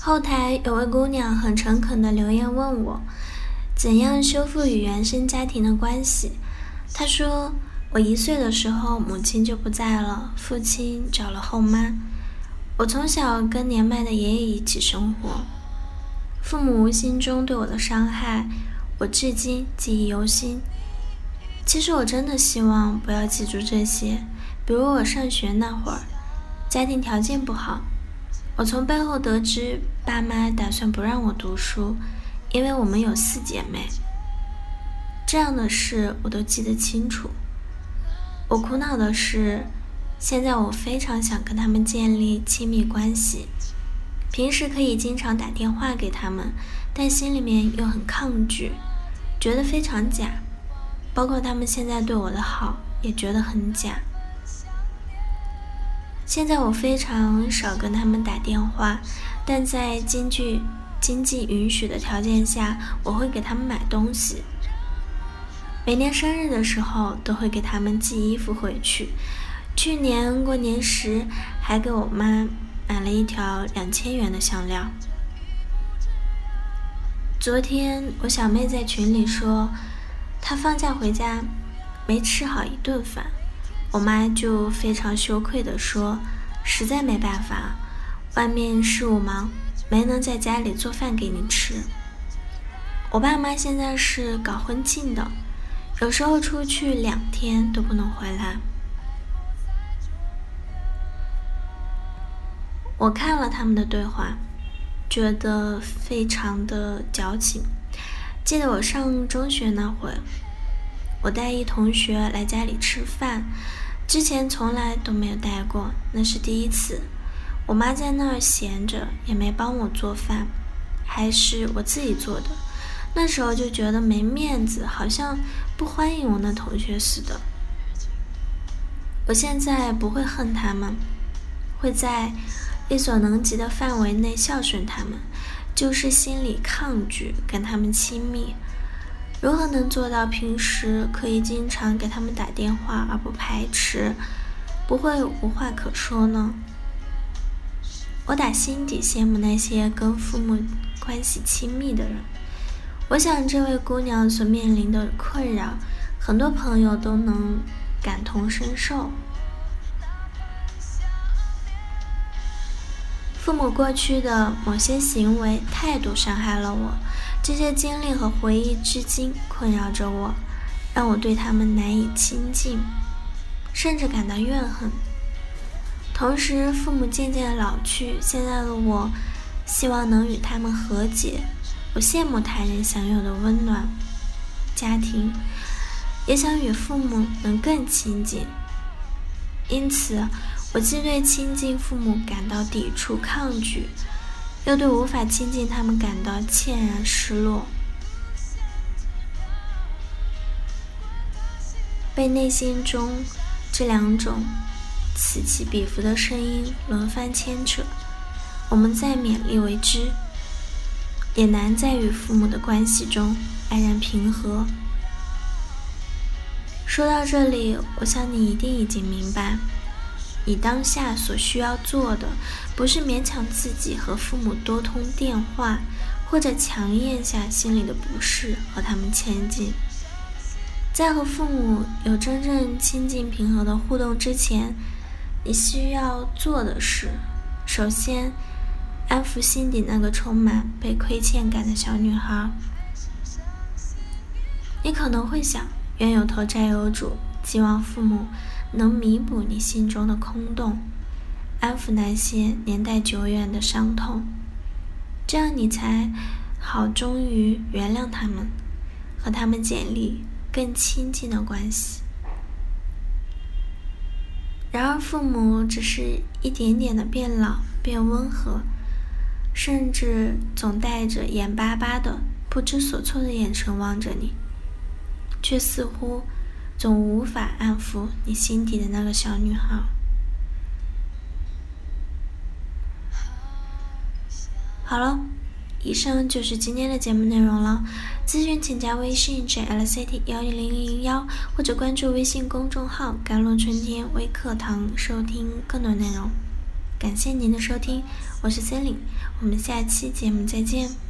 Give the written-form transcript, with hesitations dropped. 后台有位姑娘很诚恳地留言问我，怎样修复与原生家庭的关系。她说，我1岁的时候母亲就不在了，父亲找了后妈。我从小跟年迈的爷爷一起生活，父母无形中对我的伤害，我至今记忆犹新。其实我真的希望不要记住这些，比如我上学那会儿，家庭条件不好，我从背后得知爸妈打算不让我读书，因为我们有4姐妹。这样的事我都记得清楚。我苦恼的是，现在我非常想跟他们建立亲密关系，平时可以经常打电话给他们，但心里面又很抗拒，觉得非常假。包括他们现在对我的好也觉得很假。现在我非常少跟他们打电话，但在经济允许的条件下，我会给他们买东西。每年生日的时候都会给他们寄衣服回去，去年过年时还给我妈买了一条2000元的项链。昨天我小妹在群里说，他放假回家没吃好一顿饭，我妈就非常羞愧地说，实在没办法，外面事务忙，没能在家里做饭给你吃。我爸妈现在是搞婚庆的，有时候出去2天都不能回来。我看了他们的对话，觉得非常的矫情。记得我上中学那会，我带一同学来家里吃饭，之前从来都没有带过，那是第一次。我妈在那儿闲着，也没帮我做饭，还是我自己做的。那时候就觉得没面子，好像不欢迎我那同学似的。我现在不会恨他们，会在力所能及的范围内孝顺他们，就是心理抗拒跟他们亲密。如何能做到平时可以经常给他们打电话而不排斥，不会无话可说呢？我打心底羡慕那些跟父母关系亲密的人。我想这位姑娘所面临的困扰，很多朋友都能感同身受。父母过去的某些行为态度伤害了我，这些经历和回忆至今困扰着我，让我对他们难以亲近，甚至感到怨恨。同时父母渐渐老去，现在的我希望能与他们和解。我羡慕他人享有的温暖家庭，也想与父母能更亲近。因此我既对亲近父母感到抵触抗拒，又对无法亲近他们感到歉然失落。被内心中这2种此起彼伏的声音轮番牵扯，我们再勉力为之，也难在与父母的关系中安然平和。说到这里，我想你一定已经明白，你当下所需要做的，不是勉强自己和父母多通电话，或者强咽下心里的不适和他们前进。在和父母有真正亲近平和的互动之前，你需要做的是，首先安抚心底那个充满被亏欠感的小女孩。你可能会想，冤有头债有主，希望父母能弥补你心中的空洞，安抚那些年代久远的伤痛，这样你才好终于原谅他们，和他们建立更亲近的关系。然而父母只是一点点的变老变温和，甚至总带着眼巴巴的不不知所措的眼神望着你，却似乎总无法安抚你心底的那个小女孩。好了，以上就是今天的节目内容了。咨询请加微信 JLCT11001 或者关注微信公众号甘露春天微课堂收听更多内容。感谢您的收听，我是Celine，我们下期节目再见。